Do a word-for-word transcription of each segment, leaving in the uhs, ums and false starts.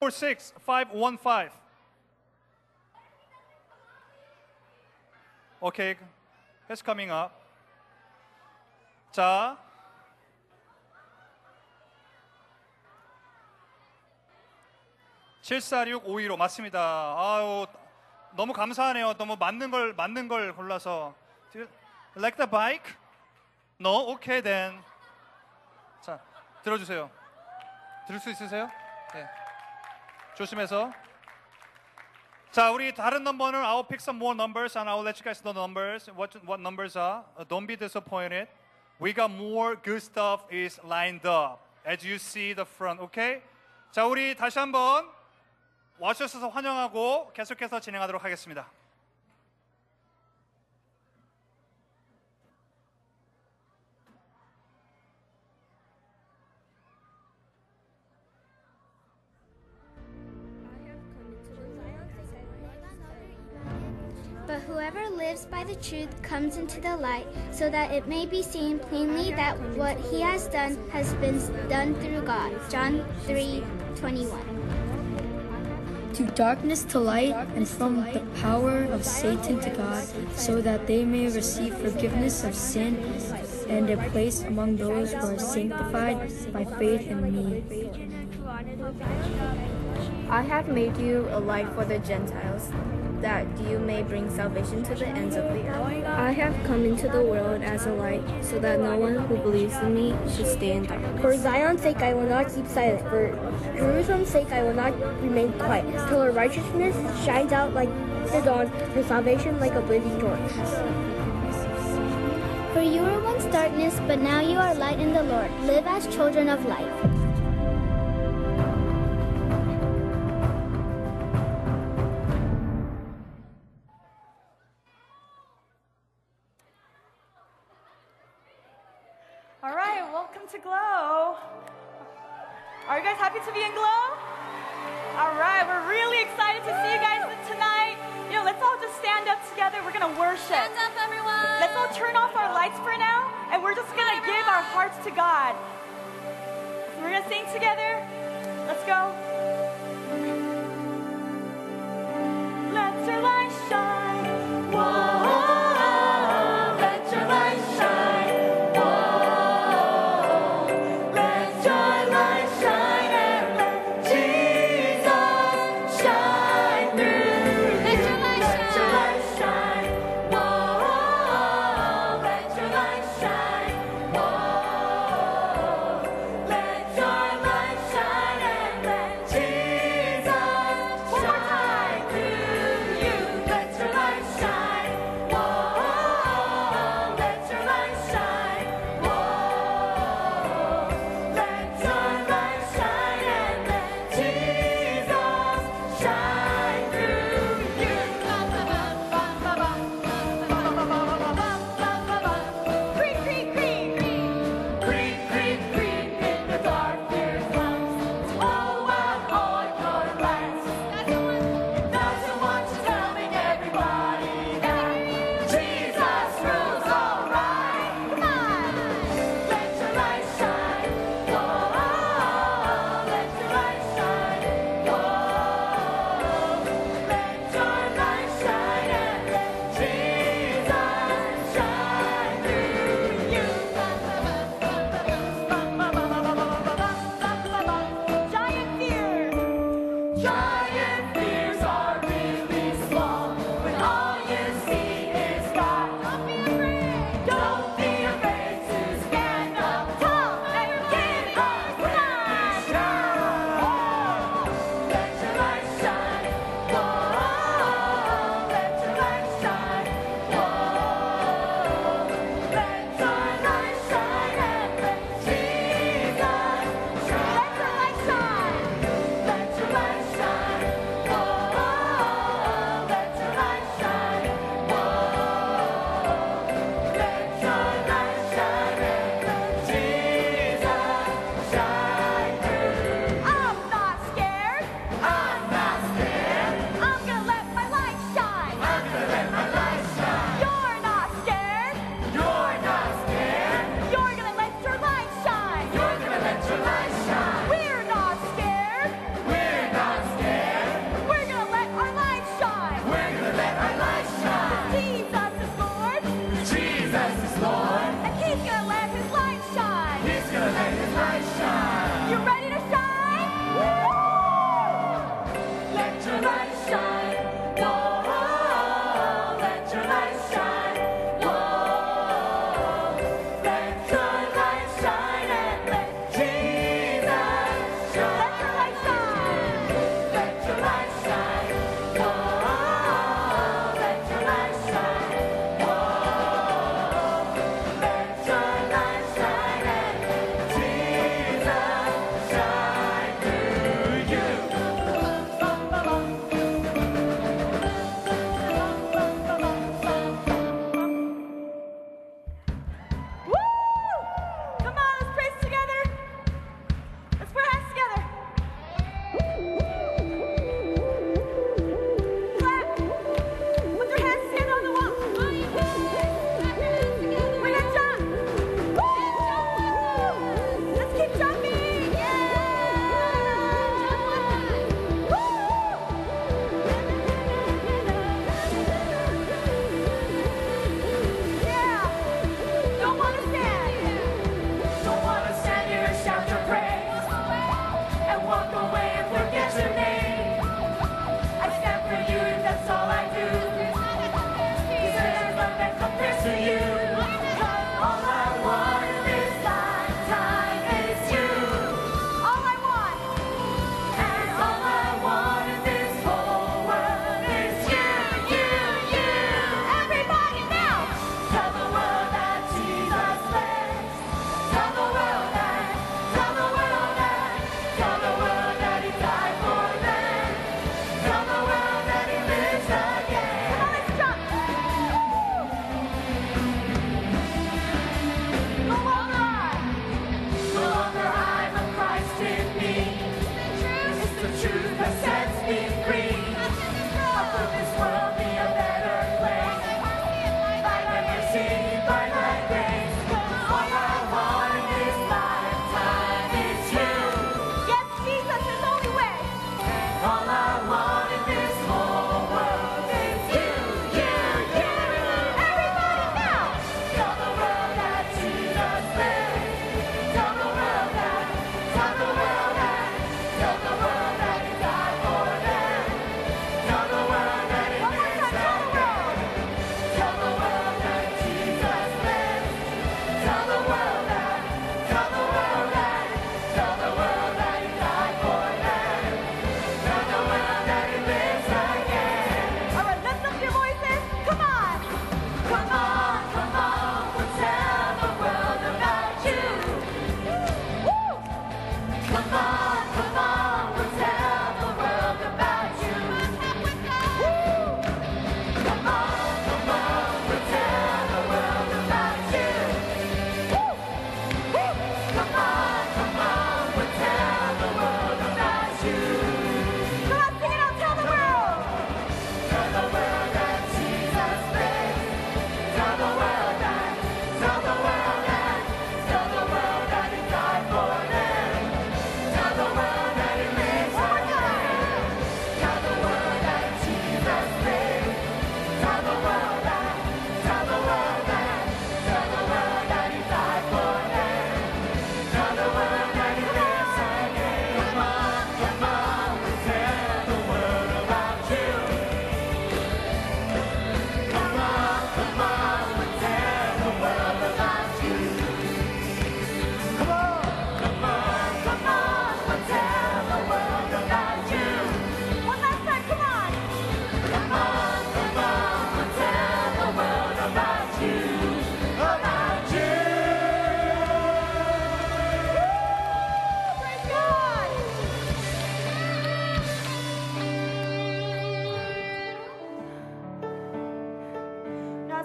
four six five one five. Okay, it's coming up. 자, 칠 사 육 오 일 오 맞습니다. 아유, 너무 감사하네요. 너무 맞는 걸 맞는 걸 골라서. Like the bike? No, okay then. 자, 들어주세요. 들을 수 있으세요? 네. 조심해서. 자, 우리 다른 넘버는 I'll pick some more numbers and I'll let you guys know the numbers. What what numbers are? Don't be disappointed. We got more good stuff is lined up as you see the front. Okay? 자, 우리 다시 한번 와주셔서 환영하고 계속해서 진행하도록 하겠습니다. But whoever lives by the truth comes into the light, so that it may be seen plainly that what he has done has been done through God. John three twenty-one. To darkness to light, and from the power of Satan to God, so that they may receive forgiveness of sin and a place among those who are sanctified by faith in me. I have made you a light for the Gentiles, that you may bring salvation to the ends of the earth. I have come into the world as a light, so that no one who believes in me should stay in darkness. For Zion's sake I will not keep silent, for Jerusalem's sake I will not remain quiet, till her righteousness shines out like the dawn, her salvation like a blazing torch. For you were once darkness, but now you are light in the Lord. Live as children of light. To GLOW. Are you guys happy to be in GLOW? All right, we're really excited to see you guys tonight. You know, let's all just stand up together. We're going to worship. Stand up, everyone. Let's all turn off our lights for now, and we're just going to give our hearts to God. We're going to sing together. Let's go. Let your light shine. Whoa. Let your light shine.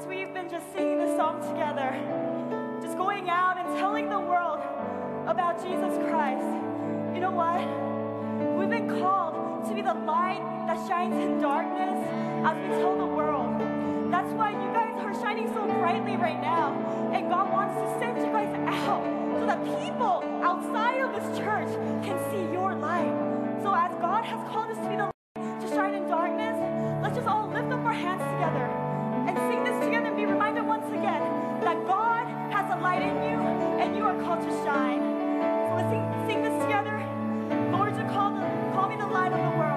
as we've been just singing this song together, just going out and telling the world about Jesus Christ, you know what? We've been called to be the light that shines in darkness as we tell the world. That's why you guys are shining so brightly right now, and God wants to send you guys out so that people outside of this church can see your light. So as God has called us to be the light to shine in darkness, let's just all lift up our hands together and sing this together and be reminded once again that God has a light in you and you are called to shine. So let's sing, sing this together. Lord, you call, the, call me the light of the world.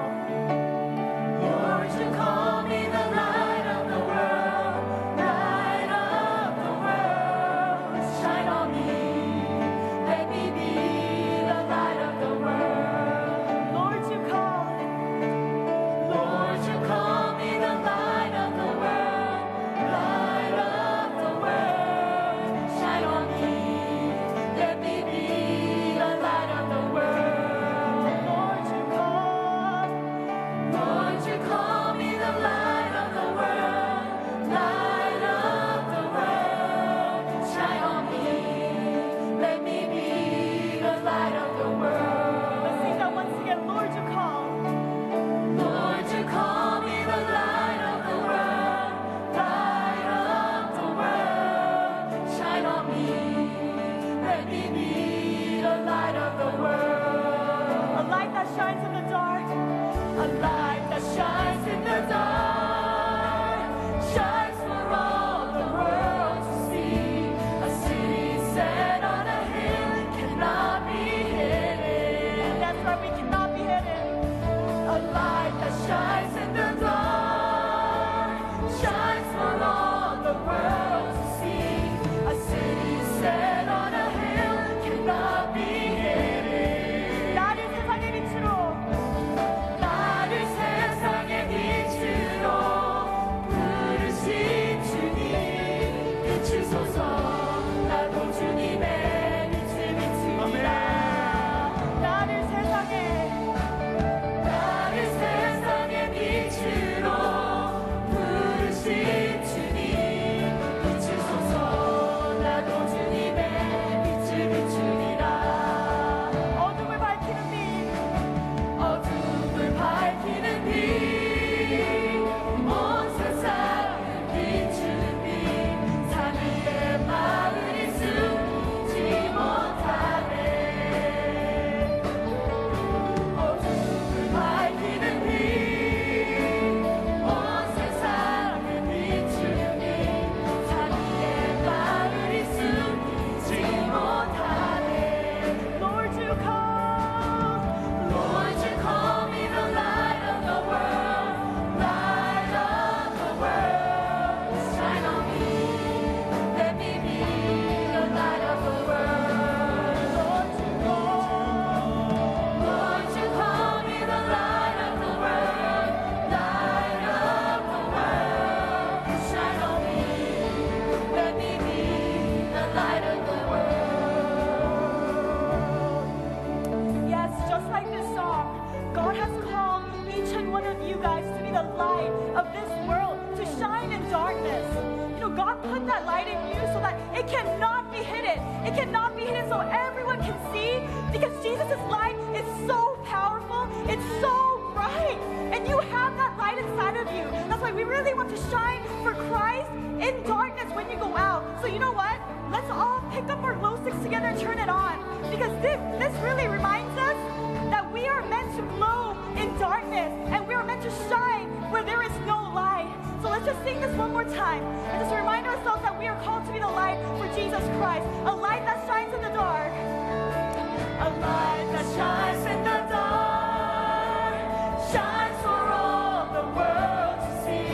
Lord, you call me the light of the world, light of the world, shine on me, let me be the light of the world. Lord, you call, Lord, you call me the light of the world, light of the world, shine on me, let me be the light of the world. Lord, you call, Lord, you call me the light of the world, light of the world, shine on me, let me be the light of the world. Let's sing that once again. Lord, you call. Lord, you call me the light of the world, light of the world, shine on me, let me be the light of the world. A light that shines in the dark, a light that shines in the dark, shines for all the world to see. A city set on a hill cannot be hidden. And that's why we cannot be hidden. A light that shines in the dark, shines for all the world to see. A city set on a hill cannot be hidden. 나를 세상의 빛으로 나를 세상의 빛으로 부르신 주님 비추소서. 나도 주님의 빛을 비춥니다. 나를 세상에 나를 세상의 빛으로 부르신 주님 비추소서. 나도 주님의 빛을 비춥니다. 어둠을 밝히는 빛 어둠을 밝히는 빛, 온 세상을 비추는 빛, 사는데 마을이 숨지 못하네. 어둠을 밝히는 빛, 온 세상을 비추는 빛, 사는데 마을이 숨지 못하네. Lord, you come. Lord, you call me the light of the world, light of the world, shine on me, let me be the light of the world. Lord, you call. Lord, you call me the light of the world, light of the world, shine on me, let me be the light of the world. Yes, just like this song, God has called each and one of you guys to be the light of this world, to shine in darkness. You know, God put that light in you so that it cannot be hidden. It cannot be hidden so everyone can see, because Jesus' light is so powerful, it's so bright, and you have that light inside of you. That's why we really want to shine for Christ in darkness when you go out. So you know what? Let's all pick up our glow sticks together and turn it on, because this, this really reminds us that we are meant to glow in darkness, and we are meant to shine where there is no light. So let's just sing this one more time and just remind ourselves that we are called to be the light for Jesus Christ, a light that shines in the dark, a light that shines in the dark, shines for all the world to see.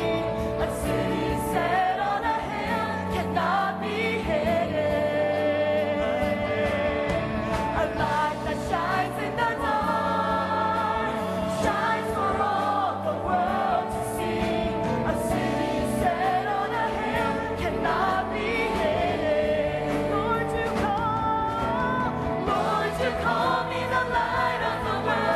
A city set on a hill cannot be hidden. A light that shines in the dark, shines for all the world to see. A city set on a hill cannot be hidden. Lord, you call. Lord, you call me the light of the world.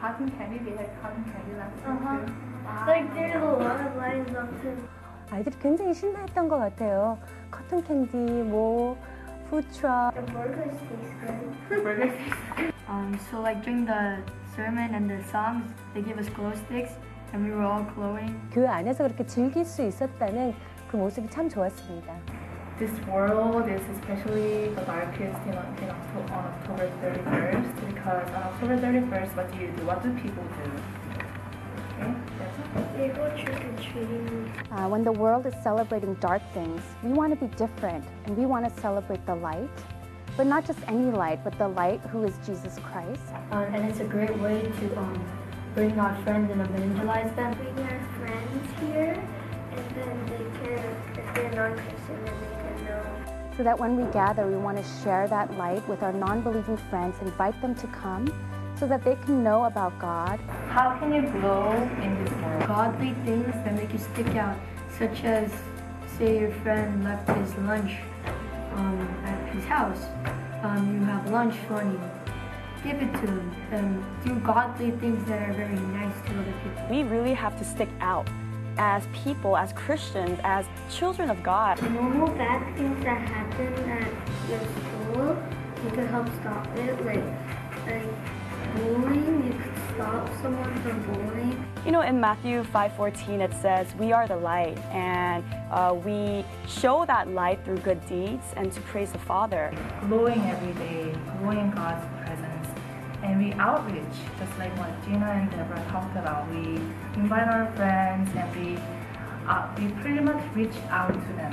cotton candy. They had cotton candy last time uh-huh. too. Wow. Like there's a lot of lines up too. 아이들이 굉장히 신나했던 것 같아요. 커튼 캔디, 뭐, food truck. The burgers taste good. Burgers taste good. Um, so like during the sermon and the songs, they gave us glow sticks, and we were all glowing. 교회 안에서 그렇게 즐길 수 있었다는 그 모습이 참 좋았습니다. This world is especially the darkest in, in October, on October thirty-first because on October thirty-first, what do you do? What do people do? Okay, that's it. They go trick or treating. Uh, when the world is celebrating dark things, we want to be different and we want to celebrate the light, but not just any light, but the light who is Jesus Christ. Uh, and it's a great way to um, bring our friends and evangelize them. Bring our friends here, and then they can, if they're non-Christian, then they can know. So that when we gather, we want to share that light with our non-believing friends, invite them to come, so that they can know about God. How can you glow in this world? Godly things that make you stick out, such as, say your friend left his lunch um, at his house. Um, you have lunch money. Give it to him. And do godly things that are very nice to other people. We really have to stick out as people, as Christians, as children of God. Normal bad things that happen at your school, you can help stop it, like, like bullying, you could stop someone from bullying. You know, in Matthew five fourteen it says, we are the light, and uh, we show that light through good deeds and to praise the Father. Glowing every day, glowing God's presence, and we outreach, just like what Gina and Deborah talked about. We invite our friends, and we, uh, we pretty much reach out to them.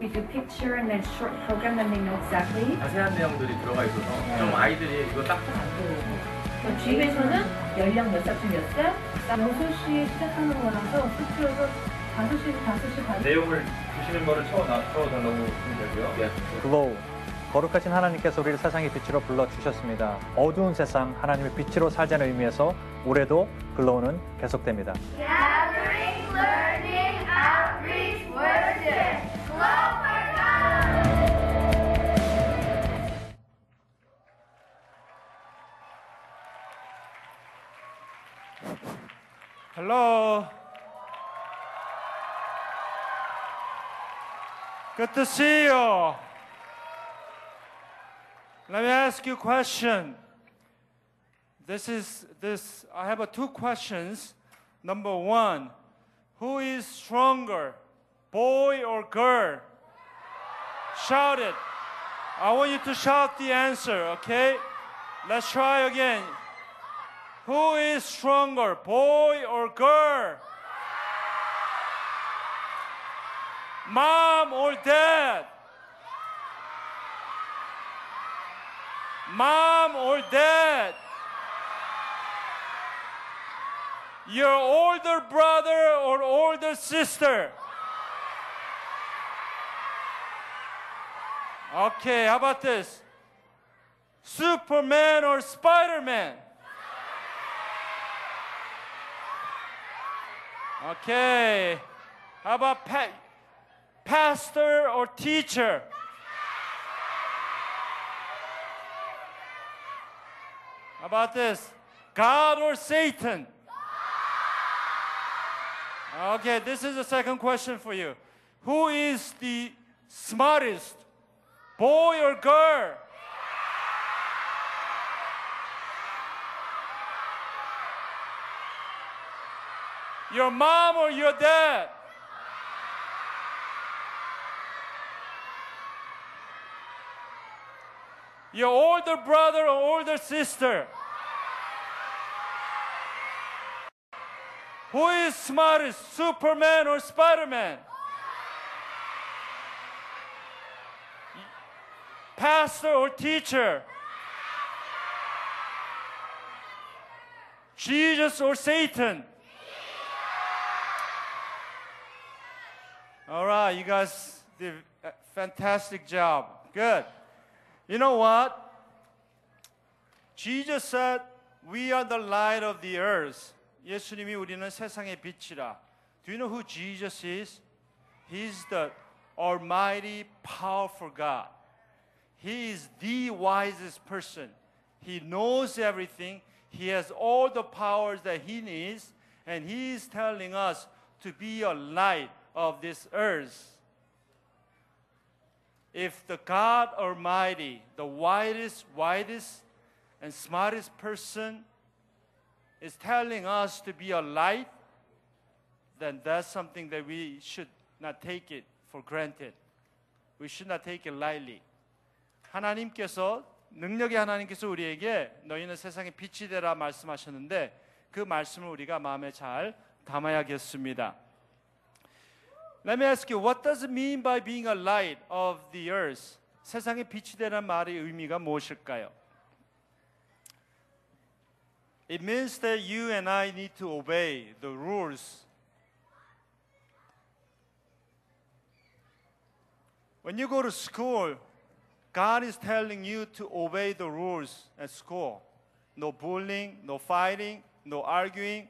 We do picture and then short program and they know exactly. 자세한 내용들이 들어가 있어서 좀 아이들이 이거 딱 보고. 집에서는 연령 몇 살쯤 몇 살? 여섯 시에 시작하는 거라서 숙제에서 다섯 시, 다섯 시 반. 내용을 주시는 거를 채워달라고 하면 되고요. GLOW. 거룩하신 하나님께서 우리를 세상의 빛으로 불러주셨습니다. 어두운 세상, 하나님의 빛으로 살자는 의미에서 올해도 GLOW는 계속됩니다. Gathering, learning, outreach, worship. GLOW! Hello. Good to see you. Let me ask you a question. This is this. I have a two questions. Number one, who is stronger, boy or girl? Shout it. I want you to shout the answer. Okay. Let's try again. Who is stronger, boy or girl? Mom or dad? Mom or dad? Your older brother or older sister? Okay, how about this? Superman or Spider-Man? Okay, how about pa pastor or teacher? How about this? God or Satan? Okay, this is the second question for you. Who is the smartest, boy or girl? Your mom or your dad? Your older brother or older sister? Who is smartest, Superman or Spider-Man? Pastor or teacher? Jesus or Satan? All right, you guys did a fantastic job. Good. You know what? Jesus said, we are the light of the earth. 예수님이 우리는 세상의 빛이라. Do you know who Jesus is? He's the almighty, powerful God. He is the wisest person. He knows everything. He has all the powers that he needs. And he is telling us to be a light of this earth. If the God Almighty, the widest, widest, and smartest person is telling us to be a light, then that's something that we should not take it for granted. We should not take it lightly. 하나님께서, 능력의 하나님께서 우리에게 너희는 세상의 빛이 되라 말씀하셨는데 그 말씀을 우리가 마음에 잘 담아야겠습니다. Let me ask you, what does it mean by being a light of the earth? 세상의 빛이 되라는 말의 의미가 무엇일까요? It means that you and I need to obey the rules. When you go to school, God is telling you to obey the rules at school. No bullying, no fighting, no arguing,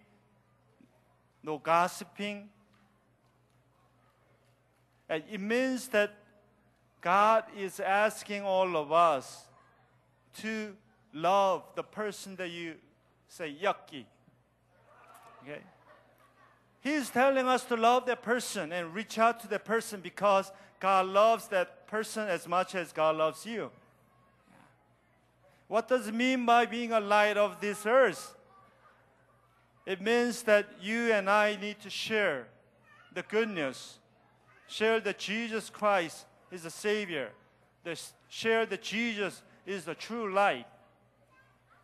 no gossiping. And it means that God is asking all of us to love the person that you say, yucky. Okay? He is telling us to love that person and reach out to that person because God loves that person as much as God loves you. What does it mean by being a light of this earth? It means that you and I need to share the good news. Share that Jesus Christ is the Savior. Share that Jesus is the true light.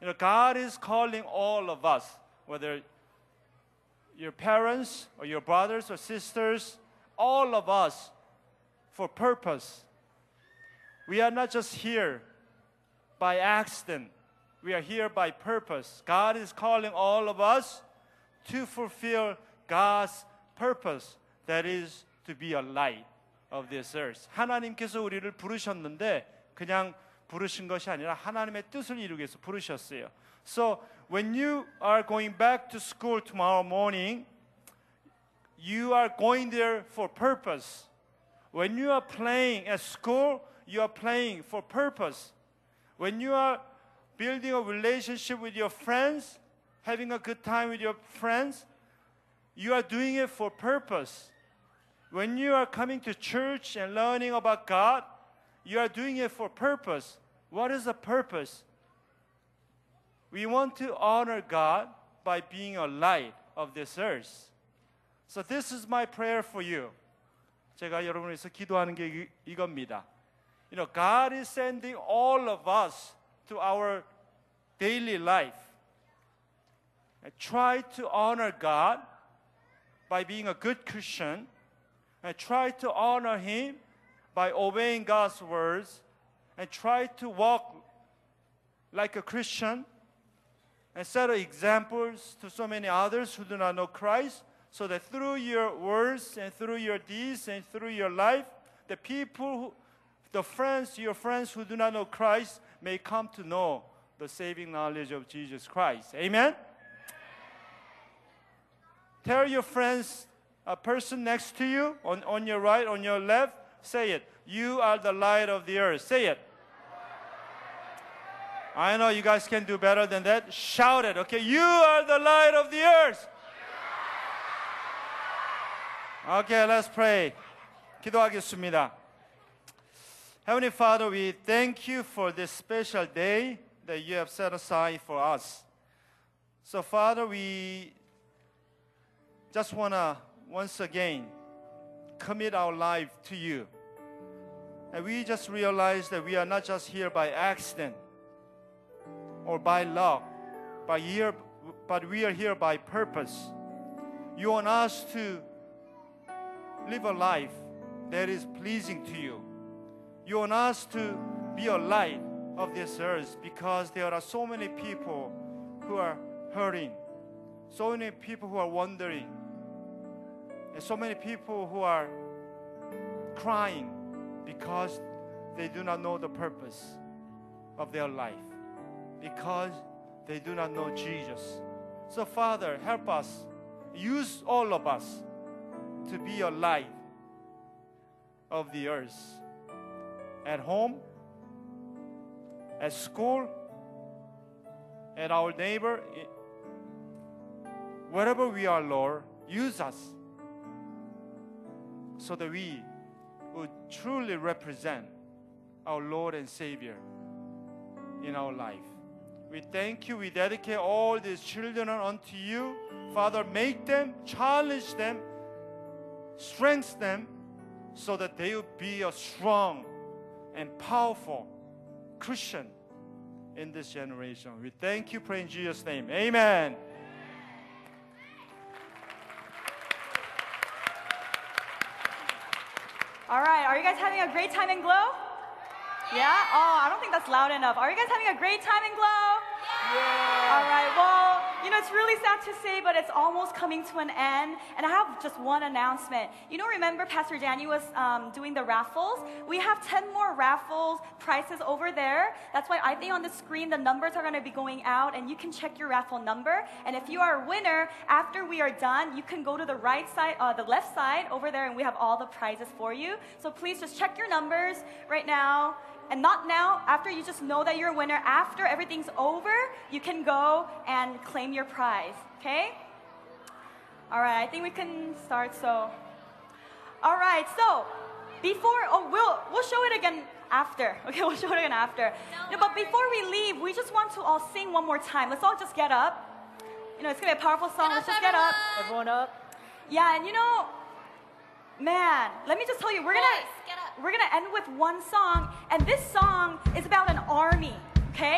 You know, God is calling all of us, whether your parents or your brothers or sisters, all of us, for purpose. We are not just here by accident. We are here by purpose. God is calling all of us to fulfill God's purpose, that is to be a light of this earth. 하나님께서 우리를 부르셨는데 그냥 부르신 것이 아니라 하나님의 뜻을 이루기 위해서 부르셨어요. So when you are going back to school tomorrow morning, you are going there for purpose. When you are playing at school, you are playing for purpose. When you are building a relationship with your friends, having a good time with your friends, you are doing it for purpose. When you are coming to church and learning about God, you are doing it for purpose. What is the purpose? We want to honor God by being a light of this earth. So this is my prayer for you. 제가 여러분을 위해서 기도하는 게 이겁니다. You know, God is sending all of us to our daily life. And try to honor God by being a good Christian. And try to honor Him by obeying God's words. And try to walk like a Christian. And set examples to so many others who do not know Christ. So that through your words and through your deeds and through your life, the people, who, the friends, your friends who do not know Christ may come to know the saving knowledge of Jesus Christ. Amen? Tell your friends, a person next to you, on, on your right, on your left, say it. You are the light of the earth. Say it. I know you guys can do better than that. Shout it, okay? You are the light of the earth. Okay, let's pray. 기도하겠습니다. Heavenly Father, we thank you for this special day that you have set aside for us. So, Father, we just want to once again commit our life to you. And we just realize that we are not just here by accident or by luck, but, here, but we are here by purpose. You want us to live a life that is pleasing to you. You want us to be a light of this earth because there are so many people who are hurting, so many people who are wondering, and so many people who are crying because they do not know the purpose of their life, because they do not know Jesus. So Father, help us, use all of us to be a light of the earth, at home, at school, at our neighbor, wherever we are, Lord, use us so that we would truly represent our Lord and Savior in our life. We thank you. We dedicate all these children unto you. Father, make them, challenge them, strengthen them so that they will be a strong and powerful Christian in this generation. We thank you. Pray in Jesus' name. Amen. All right. Are you guys having a great time in GLOW? Yeah? Oh, I don't think that's loud enough. Are you guys having a great time in GLOW? Yeah. All right. Well, you know, it's really sad to say, but it's almost coming to an end. And I have just one announcement. You know, remember Pastor Danny was um, doing the raffles? We have ten more raffles prizes over there. That's why I think on the screen, the numbers are going to be going out, and you can check your raffle number. And if you are a winner, after we are done, you can go to the right side, uh, the left side over there, and we have all the prizes for you. So please just check your numbers right now. And not now, after you just know that you're a winner, after everything's over, you can go and claim your prize, okay? All right, I think we can start, so. All right, so, before, oh, we'll, we'll show it again after. Okay, we'll show it again after. No, but before we leave, we just want to all sing one more time. Let's all just get up. You know, it's gonna be a powerful song. Let's just get up. Everyone up. Yeah, and you know, man, let me just tell you, we're gonna we're gonna end with one song, and this song is about an army, okay?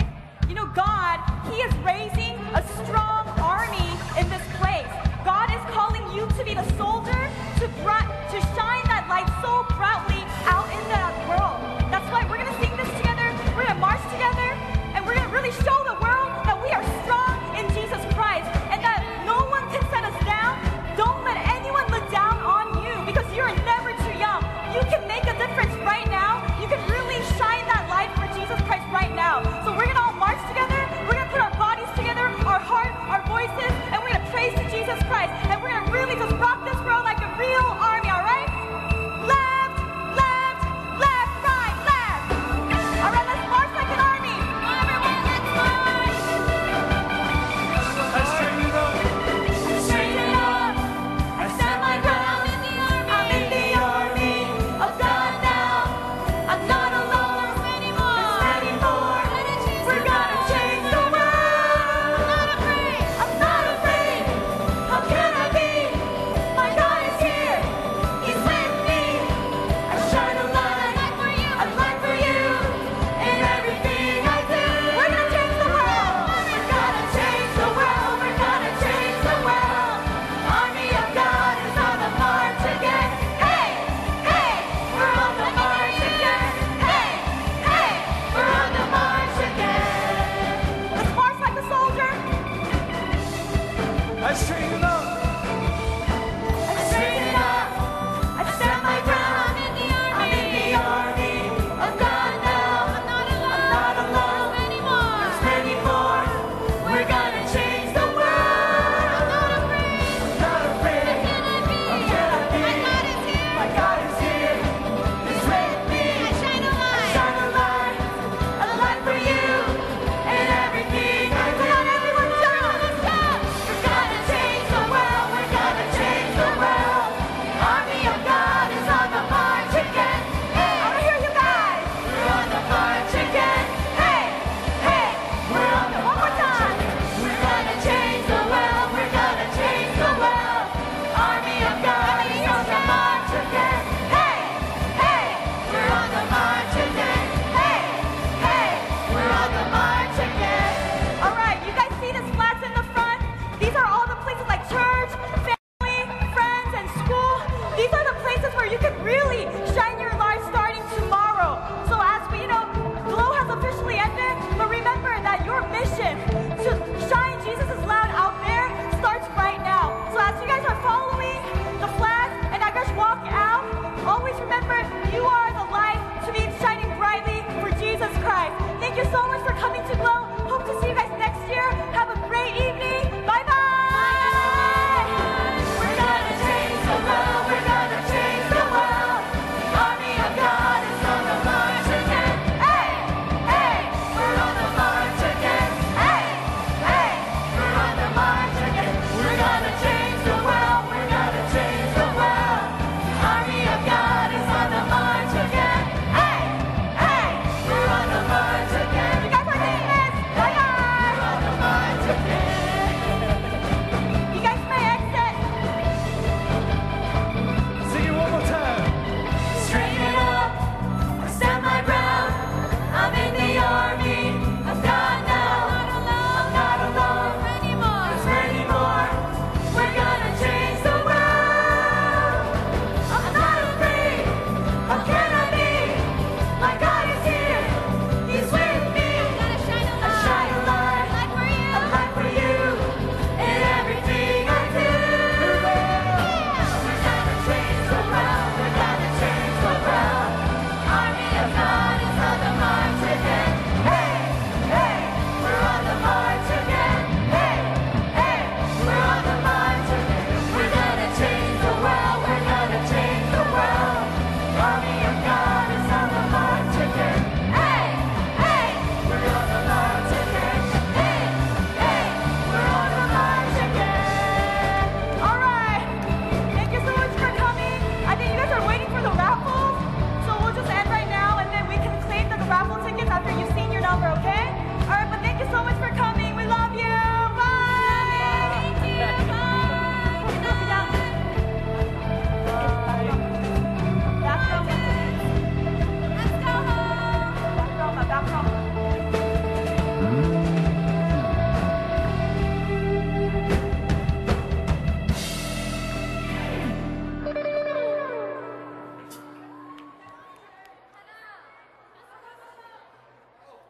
You know, God, He is raising a strong army in this place. God is calling you to be the soldier, to bright, to shine that light so proudly out in the world. That's why we're gonna sing this together, we're gonna march together, and we're gonna really show the world that we are strong in Jesus Christ, and that no one can set us down. Don't let anyone look down on you. You're never too young. You can make a difference right now. You can really shine that light for Jesus Christ right now. So we're going to all march together. We're going to put our bodies together, our heart, our voices, and we're going to praise to Jesus Christ. And we're going to really just rock this world like a real army, all right? Left, left, left, right, left. All right, let's march like an army. Everyone, let's march. I straighten it up. Straighten it up. I stand my ground. So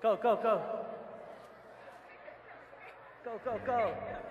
Go, go, go. Go, go, go.